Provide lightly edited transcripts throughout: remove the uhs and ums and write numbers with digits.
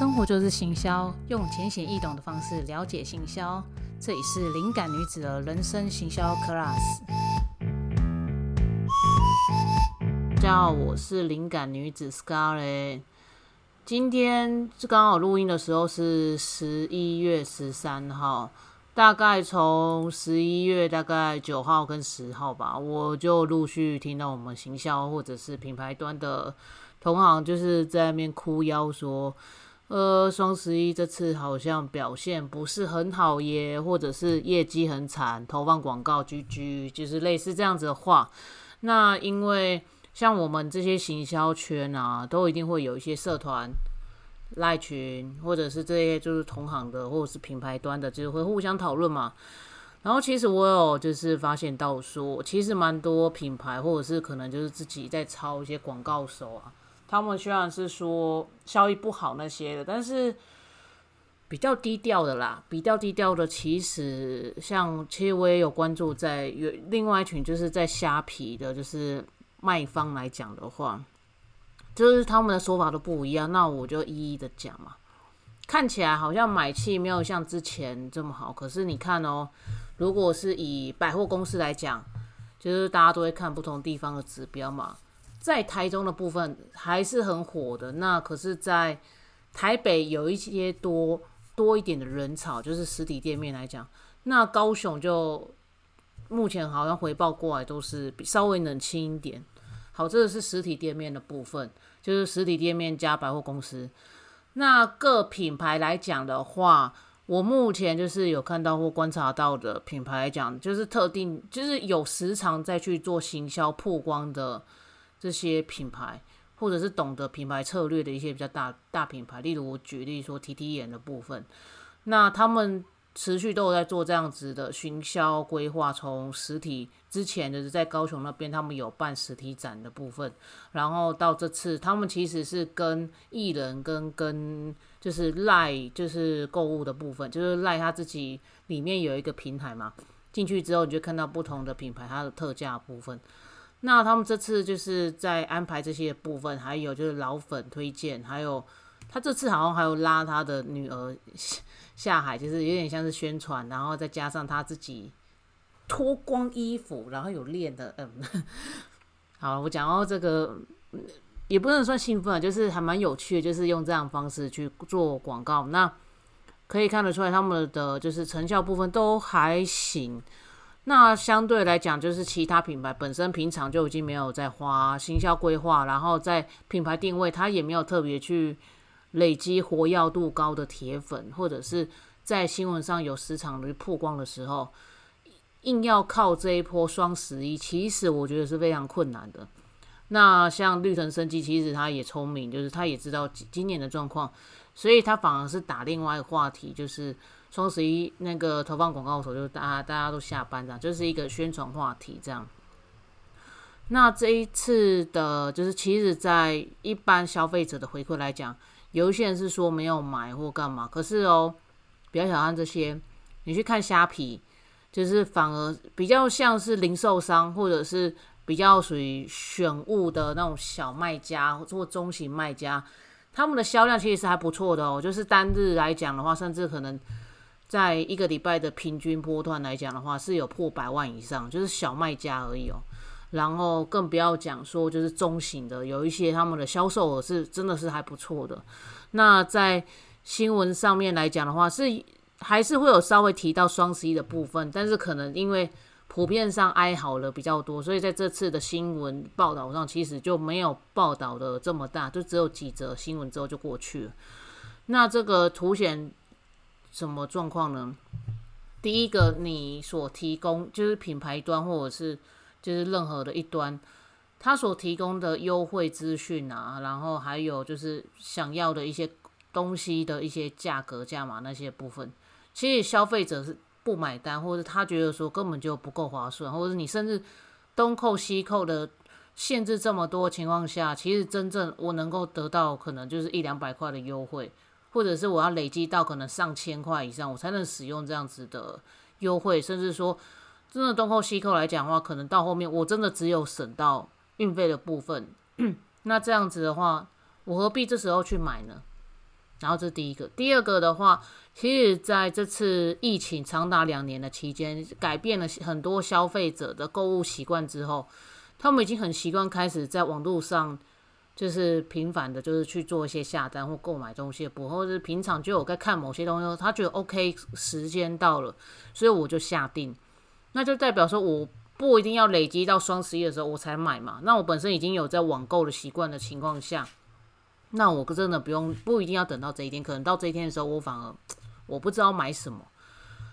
生活就是行销，用浅显易懂的方式了解行销。这里是灵感女子的人生行销 class。 大家好，我是灵感女子 Scarlet。 今天刚好录音的时候是11月13号，大概从11月大概9号跟10号吧，我就陆续听到我们行销或者是品牌端的同行就是在那边哭腰说双十一这次好像表现不是很好耶，或者是业绩很惨，投放广告 GG， 就是类似这样子的话。那因为像我们这些行销圈啊，都一定会有一些社团LINE群，或者是这些就是同行的或者是品牌端的，就是会互相讨论嘛。然后其实我有就是发现到说，其实蛮多品牌或者是可能就是自己在抄一些广告手啊，他们虽然是说效益不好那些的，但是比较低调的其实像我也有关注在另外一群就是在虾皮的就是卖方来讲的话，就是他们的说法都不一样，那我就一一的讲嘛。看起来好像买气没有像之前这么好，可是你看哦，如果是以百货公司来讲，就是大家都会看不同地方的指标嘛，在台中的部分还是很火的，那可是在台北有一些多一点的人潮，就是实体店面来讲，那高雄就目前好像回报过来都是稍微冷清一点。好，这是实体店面的部分，就是实体店面加百货公司。那各品牌来讲的话，我目前就是有看到或观察到的品牌来讲，就是特定就是有时常在去做行销曝光的这些品牌，或者是懂得品牌策略的一些比较大品牌，例如我举例说 T T 演的部分，那他们持续都有在做这样子的行销规划。从实体之前就是在高雄那边他们有办实体展的部分，然后到这次他们其实是跟艺人跟就是LINE就是购物的部分，就是LINE他自己里面有一个平台嘛，进去之后你就看到不同的品牌它的特价的部分。那他们这次就是在安排这些部分，还有就是老粉推荐，还有他这次好像还有拉他的女儿下海，就是有点像是宣传，然后再加上他自己脱光衣服，然后有练的好，我讲到这个也不能算兴奋，就是还蛮有趣的，就是用这样的方式去做广告。那可以看得出来他们的就是成效部分都还行。那相对来讲，就是其他品牌本身平常就已经没有在花行销规划，然后在品牌定位，它也没有特别去累积活跃度高的铁粉，或者是在新闻上有时常的曝光的时候，硬要靠这一波双十一，其实我觉得是非常困难的。那像绿藤生机，其实他也聪明，就是他也知道今年的状况，所以他反而是打另外一个话题，就是双十一那个投放广告的时候，就大家都下班这样，就是一个宣传话题这样。那这一次的，就是其实在一般消费者的回馈来讲，有一些人是说没有买或干嘛，可是哦，比较小看这些，你去看虾皮，就是反而比较像是零售商，或者是比较属于选物的那种小卖家或中型卖家，他们的销量其实还不错的哦。就是单日来讲的话，甚至可能在一个礼拜的平均波段来讲的话，是有破100万以上，就是小卖家而已哦。然后更不要讲说就是中型的，有一些他们的销售额是真的是还不错的。那在新闻上面来讲的话，是还是会有稍微提到双十一的部分，但是可能因为普遍上哀嚎了比较多，所以在这次的新闻报道上其实就没有报道的这么大，就只有几则新闻之后就过去了。那这个凸显什么状况呢？第一个，你所提供就是品牌端或者是就是任何的一端，他所提供的优惠资讯啊，然后还有就是想要的一些东西的一些价格价码那些部分，其实消费者是不买单，或者他觉得说根本就不够划算，或者你甚至东扣西扣的限制这么多情况下，其实真正我能够得到可能就是100-200块的优惠，或者是我要累积到可能上千块以上，我才能使用这样子的优惠。甚至说真的东扣西扣来讲的话，可能到后面我真的只有省到运费的部分那这样子的话，我何必这时候去买呢？然后这是第一个。第二个的话，其实在这次疫情长达2年的期间，改变了很多消费者的购物习惯之后，他们已经很习惯开始在网络上就是频繁的就是去做一些下单或购买东西的补，或者是平常就有在看某些东西，他觉得 OK 时间到了，所以我就下定，那就代表说我不一定要累积到双11的时候我才买嘛，那我本身已经有在网购的习惯的情况下，那我真的不一定要等到这一天，可能到这一天的时候我反而我不知道买什么。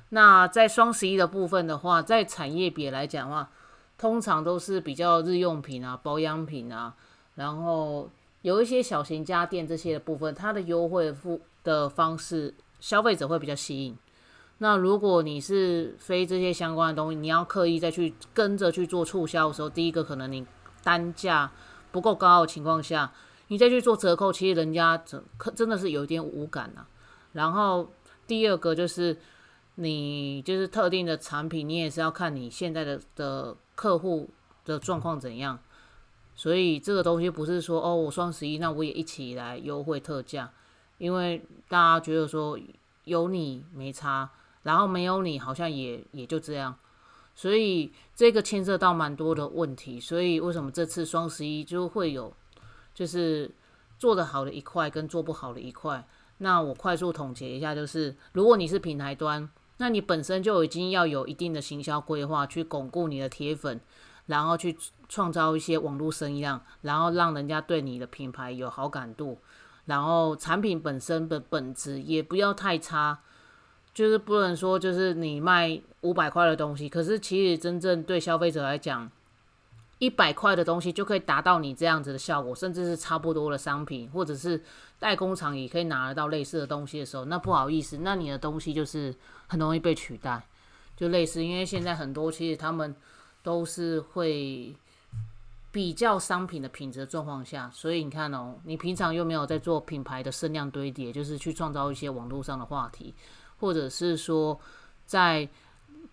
那在双11的部分的话，在产业别来讲的话，通常都是比较日用品啊、保养品啊，然后有一些小型家电这些的部分，它的优惠的方式消费者会比较吸引。那如果你是非这些相关的东西，你要刻意再去跟着去做促销的时候，第一个可能你单价不够高的情况下，你再去做折扣，其实人家真的是有点无感啊。然后第二个就是你就是特定的产品，你也是要看你现在的客户的状况怎样，所以这个东西不是说哦，我双11那我也一起来优惠特价，因为大家觉得说有你没差。然后没有你好像也就这样，所以这个牵涉到蛮多的问题，所以为什么这次双11就会有就是做得好的一块跟做不好的一块。那我快速统结一下，就是如果你是平台端，那你本身就已经要有一定的行销规划去巩固你的铁粉，然后去创造一些网络声量，然后让人家对你的品牌有好感度，然后产品本身的本质也不要太差，就是不能说就是你卖500块的东西，可是其实真正对消费者来讲，100块的东西就可以达到你这样子的效果，甚至是差不多的商品，或者是代工厂也可以拿得到类似的东西的时候，那不好意思，那你的东西就是很容易被取代，就类似，因为现在很多其实他们都是会比较商品的品质的状况下，所以你看哦，你平常又没有在做品牌的声量堆叠，就是去创造一些网络上的话题，或者是说在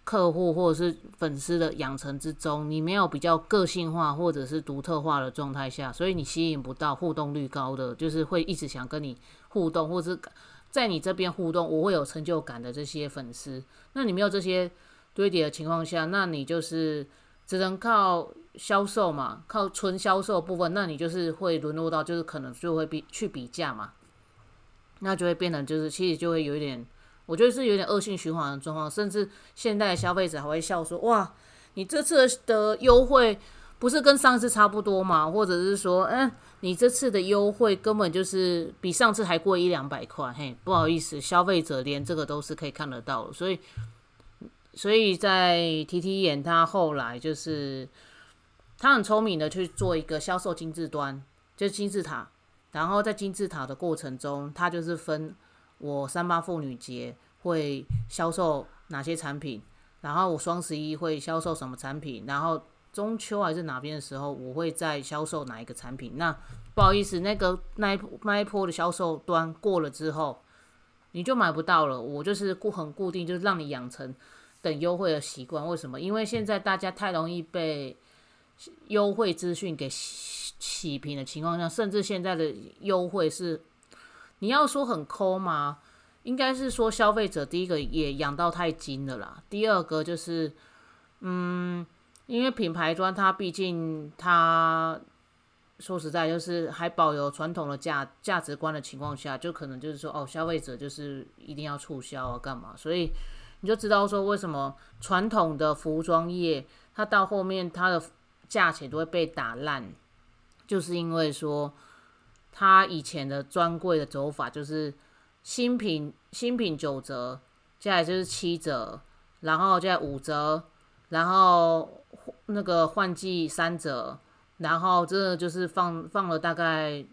客户或者是粉丝的养成之中，你没有比较个性化或者是独特化的状态下，所以你吸引不到互动率高的，就是会一直想跟你互动，或者是在你这边互动我会有成就感的这些粉丝。那你没有这些堆叠的情况下，那你就是只能靠销售嘛，靠纯销售部分，那你就是会沦落到就是可能就会去比价嘛，那就会变成就是其实就会有一点，我觉得是有点恶性循环的状况，甚至现在的消费者还会笑说：“哇，你这次的优惠不是跟上次差不多吗？”或者是说：“你这次的优惠根本就是比上次还贵100-200块。”嘿，不好意思，消费者连这个都是可以看得到的，所以在 T T 演他后来就是他很聪明的去做一个销售金字端，就是金字塔，然后在金字塔的过程中，他就是分。我38妇女节会销售哪些产品，然后我双11会销售什么产品，然后中秋还是哪边的时候我会再销售哪一个产品。那不好意思，那一 MyPro 的销售端过了之后你就买不到了，我就是很固定，就是让你养成等优惠的习惯。为什么？因为现在大家太容易被优惠资讯给洗屏的情况下，甚至现在的优惠是你要说很抠吗？应该是说消费者第一个也养到太精了啦，第二个就是因为品牌端它毕竟它说实在就是还保有传统的价值观的情况下，就可能就是说哦，消费者就是一定要促销啊干嘛，所以你就知道说为什么传统的服装业它到后面它的价钱都会被打烂，就是因为说他以前的专柜的走法就是新品9折，接下来就是7折，然后接下来5折，然后那个换季3折，然后这就是放了大概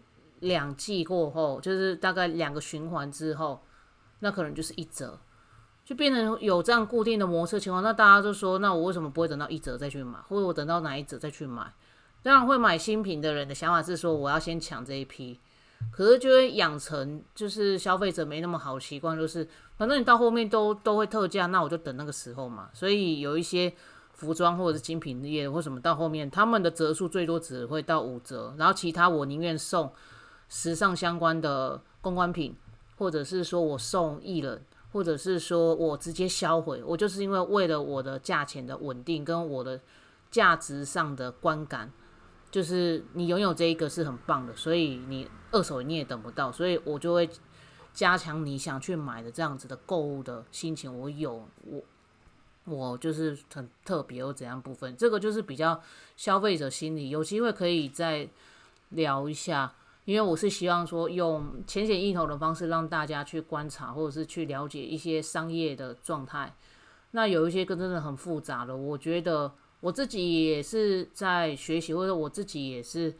2季过后，就是大概2个循环之后，那可能就是1折，就变成有这样固定的模式情况，那大家就说那我为什么不会等到1折再去买，或者我等到哪一折再去买。当然会买新品的人的想法是说我要先抢这一批，可是就会养成就是消费者没那么好习惯，就是反正你到后面都会特价，那我就等那个时候嘛。所以有一些服装或者是精品业或什么到后面他们的折数最多只会到5折，然后其他我宁愿送时尚相关的公关品或者是说我送艺人，或者是说我直接销毁，我就是因为为了我的价钱的稳定跟我的价值上的观感，就是你拥有这一个是很棒的，所以你二手你也等不到，所以我就会加强你想去买的这样子的购物的心情。我有我就是很特别又怎样部分，这个就是比较消费者心理，有机会可以再聊一下，因为我是希望说用浅显易懂的方式让大家去观察或者是去了解一些商业的状态。那有一些真的很复杂的，我觉得我自己也是在学习，或者我自己也是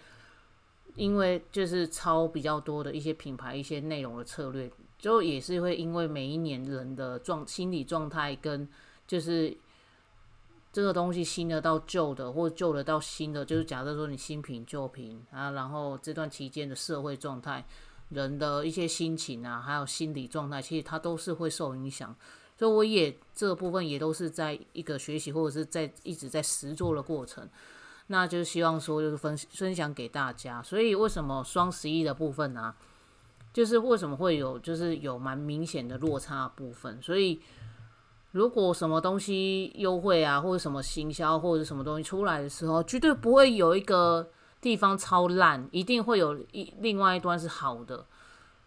因为就是抄比较多的一些品牌一些内容的策略，就也是会因为每一年人的心理状态跟就是这个东西新的到旧的或旧的到新的，就是假设说你新品旧品啊，然后这段期间的社会状态，人的一些心情啊，还有心理状态，其实它都是会受影响。所以我也这个部分也都是在一个学习或者是在一直在实作的过程，那就是希望说就是分享给大家。所以为什么双十一的部分啊，就是为什么会有就是有蛮明显的落差的部分，所以如果什么东西优惠啊，或者什么行销或者什么东西出来的时候，绝对不会有一个地方超烂，一定会有另外一端是好的。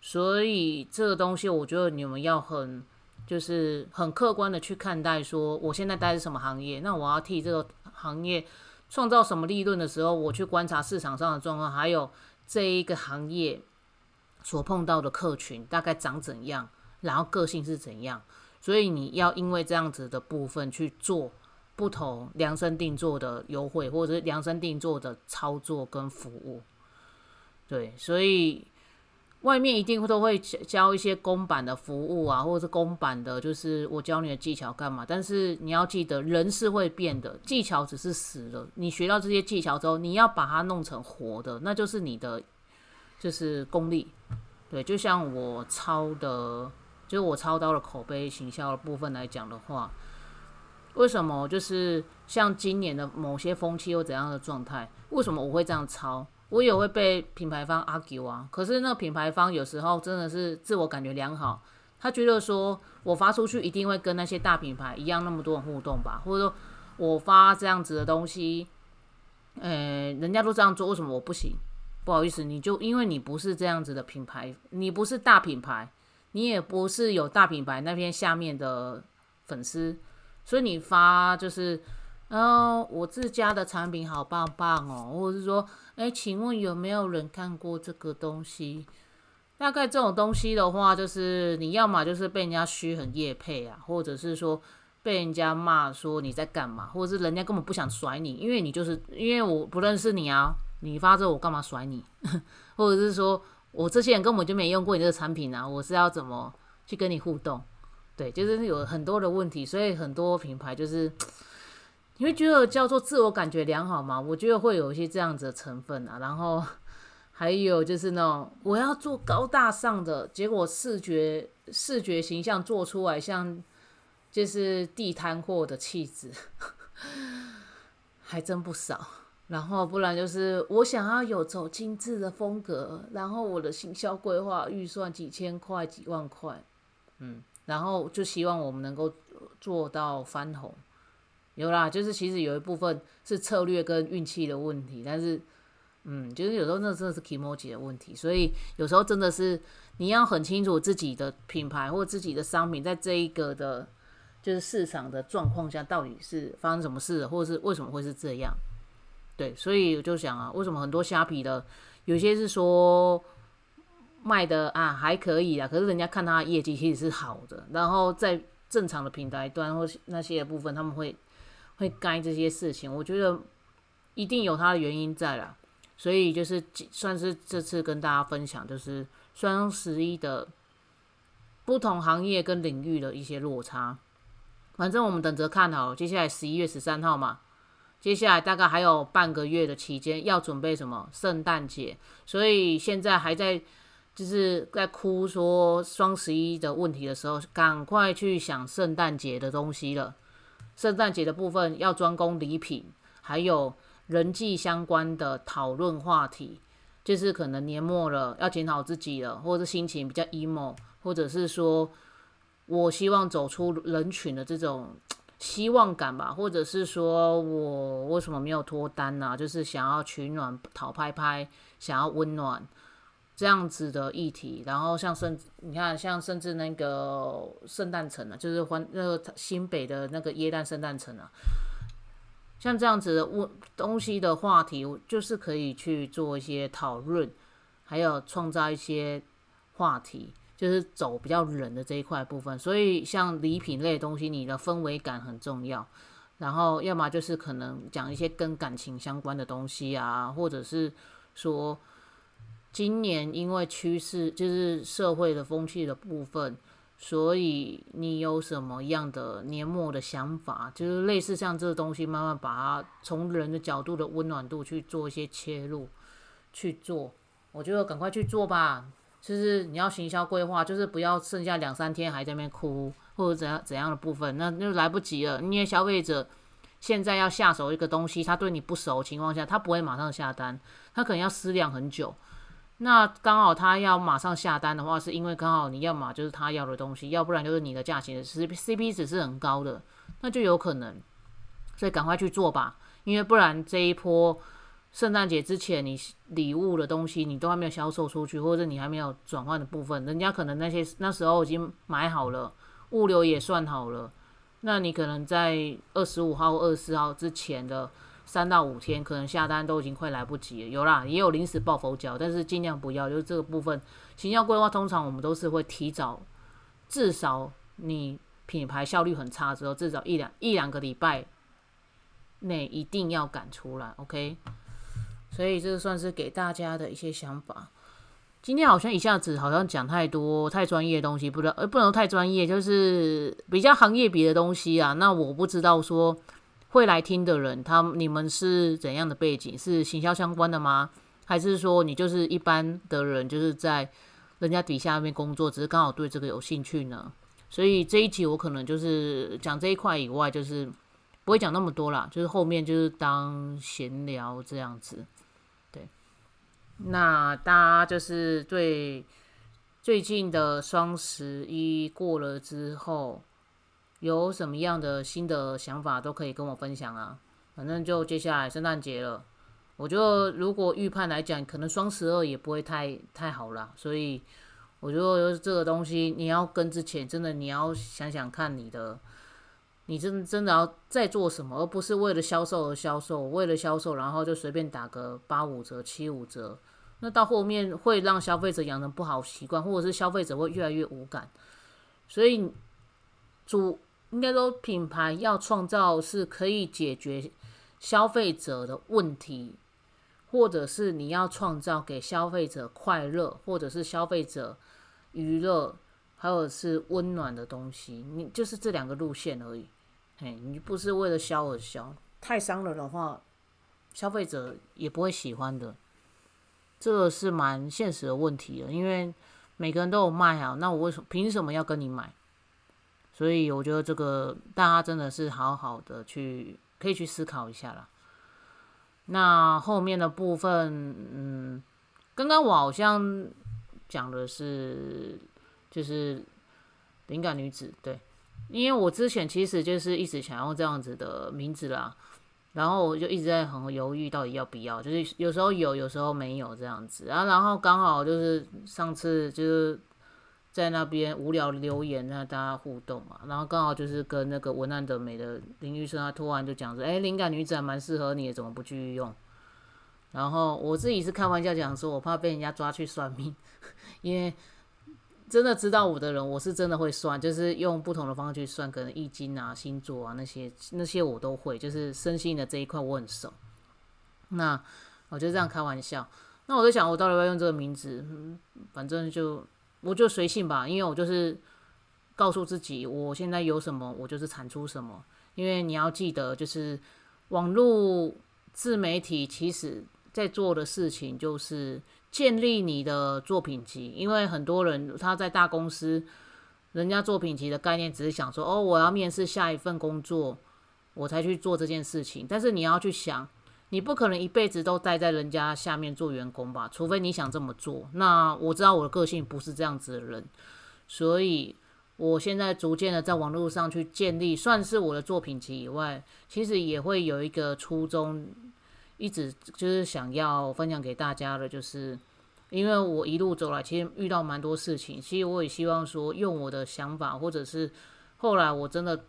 所以这个东西我觉得你们要很就是很客观的去看待，说我现在待在什么行业，那我要替这个行业创造什么利润的时候，我去观察市场上的状况，还有这一个行业所碰到的客群大概长怎样，然后个性是怎样，所以你要因为这样子的部分去做不同量身定做的优惠，或者是量身定做的操作跟服务。对，所以外面一定都会教一些公版的服务啊，或者是公版的就是我教你的技巧干嘛，但是你要记得人是会变的，技巧只是死了，你学到这些技巧之后你要把它弄成活的，那就是你的就是功力。对，就像我抄的就是我抄到了口碑行销的部分来讲的话，为什么就是像今年的某些风气又怎样的状态，为什么我会这样抄，我也会被品牌方 argue 啊。可是那品牌方有时候真的是自我感觉良好，他觉得说我发出去一定会跟那些大品牌一样那么多人互动吧，或者说我发这样子的东西人家都这样做，为什么我不行？不好意思，你就因为你不是这样子的品牌，你不是大品牌，你也不是有大品牌那边下面的粉丝，所以你发就是我自家的产品好棒棒哦，或者是说请问有没有人看过这个东西，大概这种东西的话，就是你要嘛就是被人家嘘很业配啊，或者是说被人家骂说你在干嘛，或者是人家根本不想甩你，因为你就是因为我不认识你啊，你发这我干嘛甩你或者是说我这些人根本就没用过你这个产品啊，我是要怎么去跟你互动？对，就是有很多的问题，所以很多品牌就是你会觉得叫做自我感觉良好嘛，我觉得会有一些这样子的成分啊。然后还有就是那种我要做高大上的，结果视觉形象做出来像就是地摊货的气质，还真不少。然后不然就是我想要有走精致的风格，然后我的行销规划预算几千块几万块，然后就希望我们能够做到翻红。有啦，就是其实有一部分是策略跟运气的问题，但是就是有时候那真的是 kimochi 的问题，所以有时候真的是你要很清楚自己的品牌或自己的商品在这一个的就是市场的状况下到底是发生什么事，或者是为什么会是这样。对，所以我就想啊，为什么很多虾皮的有些是说卖的啊还可以啦，可是人家看他的业绩其实是好的，然后在正常的平台端或那些的部分他们会盖这些事情，我觉得一定有他的原因在啦。所以就是算是这次跟大家分享就是双十一的不同行业跟领域的一些落差，反正我们等着看好了。接下来11月13号嘛，接下来大概还有半个月的期间要准备什么圣诞节，所以现在还在就是在哭说双十一的问题的时候，赶快去想圣诞节的东西了。圣诞节的部分要专攻礼品，还有人际相关的讨论话题，就是可能年末了要检讨自己了，或者是心情比较 emo，或者是说我希望走出人群的这种希望感吧，或者是说我为什么没有脱单啊，就是想要取暖讨拍拍，想要温暖这样子的议题。然后像你看像甚至那个圣诞城啊，就是那个新北的那个耶诞圣诞城啊，像这样子的东西的话题，就是可以去做一些讨论，还有创造一些话题，就是走比较人的这一块部分。所以像礼品类的东西，你的氛围感很重要，然后要么就是可能讲一些跟感情相关的东西啊，或者是说今年因为趋势就是社会的风气的部分，所以你有什么样的年末的想法，就是类似像这个东西慢慢把它从人的角度的温暖度去做一些切入去做，我觉得赶快去做吧。就是你要行销规划，就是不要剩下2-3天还在那边哭或者怎样的部分，那就来不及了。因为消费者现在要下手一个东西，他对你不熟的情况下，他不会马上下单，他可能要思量很久。那刚好他要马上下单的话，是因为刚好你要嘛就是他要的东西，要不然就是你的价钱 CP 值是很高的，那就有可能。所以赶快去做吧，因为不然这一波圣诞节之前你礼物的东西你都还没有销售出去，或者你还没有转换的部分，人家可能那时候已经买好了，物流也算好了，那你可能在25号或24号之前的3到5天可能下单都已经快来不及了。有啦，也有临时抱佛脚，但是尽量不要，就是这个部分行销规划通常我们都是会提早，至少你品牌效率很差之后，至少一两个礼拜内一定要赶出来 OK。所以这算是给大家的一些想法。今天好像一下子好像讲太多太专业的东西，不能太专业，就是比较行业别的东西啊。那我不知道说会来听的人，你们是怎样的背景，是行销相关的吗？还是说你就是一般的人，就是在人家底下那边工作，只是刚好对这个有兴趣呢？所以这一集我可能就是讲这一块以外，就是不会讲那么多啦，就是后面就是当闲聊这样子。那大家就是对最近的双11过了之后有什么样的新的想法都可以跟我分享啊。反正就接下来圣诞节了，我就如果预判来讲，可能双12也不会太好啦。所以我觉得这个东西你要跟之前真的你要想想看你真的要再做什么，而不是为了销售而销售，为了销售然后就随便打个85折、75折，那到后面会让消费者养成不好习惯，或者是消费者会越来越无感。所以应该说品牌要创造是可以解决消费者的问题，或者是你要创造给消费者快乐，或者是消费者娱乐，还有是温暖的东西，你就是这两个路线而已。你不是为了销而销，太伤了的话消费者也不会喜欢的，这个是蛮现实的问题的。因为每个人都有卖啊，那我凭什么要跟你买？所以我觉得这个大家真的是好好的可以去思考一下啦。那后面的部分刚刚我好像讲的是就是灵感女子，对，因为我之前其实就是一直想要这样子的名字啦，然后我就一直在很犹豫到底要不要，就是有时候有，有时候没有这样子啊。然后刚好就是上次就是在那边无聊留言让大家互动嘛，然后刚好就是跟那个文案的美的林玉生，他突然就讲说，灵感女子还蛮适合你的，怎么不继续用？然后我自己是开玩笑讲说，我怕被人家抓去算命，因为真的知道我的人，我是真的会算，就是用不同的方式去算，可能易经啊、星座啊那些我都会，就是身心的这一块我很熟。那我就这样开玩笑，那我在想我到底要用这个名字，反正就我就随性吧，因为我就是告诉自己我现在有什么，我就是产出什么。因为你要记得，就是网络自媒体其实在做的事情就是建立你的作品集，因为很多人他在大公司，人家作品集的概念只是想说，我要面试下一份工作，我才去做这件事情。但是你要去想，你不可能一辈子都待在人家下面做员工吧，除非你想这么做。那我知道我的个性不是这样子的人，所以我现在逐渐的在网络上去建立算是我的作品集以外，其实也会有一个初衷，一直就是想要分享给大家的，就是因为我一路走来其实遇到蛮多事情，其实我也希望说用我的想法，或者是后来我真的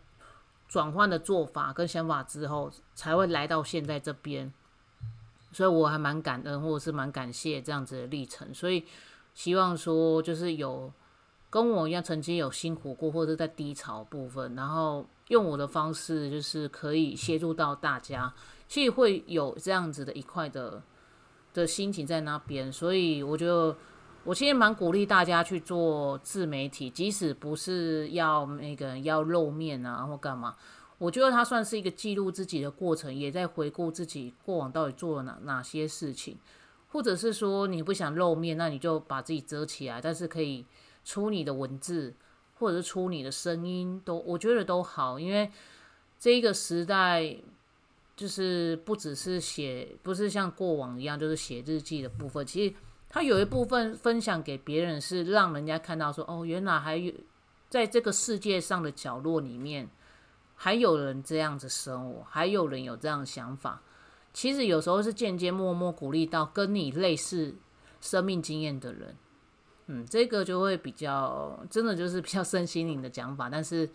转换的做法跟想法之后，才会来到现在这边，所以我还蛮感恩或者是蛮感谢这样子的历程。所以希望说就是有跟我一样曾经有辛苦过或者在低潮部分，然后用我的方式就是可以协助到大家，其实会有这样子的一块的心情在那边。所以我觉得我其实蛮鼓励大家去做自媒体，即使不是要那个要露面啊或干嘛，我觉得它算是一个记录自己的过程，也在回顾自己过往到底做了 哪些事情，或者是说你不想露面，那你就把自己遮起来，但是可以出你的文字或者是出你的声音，都我觉得都好。因为这一个时代就是不只是写，不是像过往一样就是写日记的部分，其实它有一部分分享给别人，是让人家看到说，哦，原来还有在这个世界上的角落里面还有人这样子生活，还有人有这样的想法。其实有时候是间接默默鼓励到跟你类似生命经验的人，这个就会比较真的就是比较身心灵的讲法。但是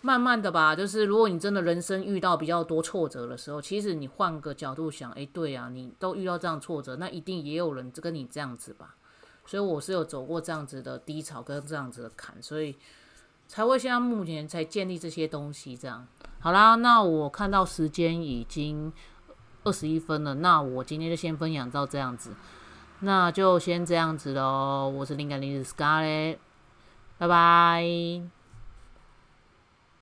慢慢的吧，就是如果你真的人生遇到比较多挫折的时候，其实你换个角度想，对啊，你都遇到这样挫折，那一定也有人跟你这样子吧。所以我是有走过这样子的低潮跟这样子的坎，所以才会现在目前才建立这些东西这样。好啦，那我看到时间已经21分了，那我今天就先分享到这样子，那就先这样子咯。我是灵感灵子 Scarlet， 拜拜。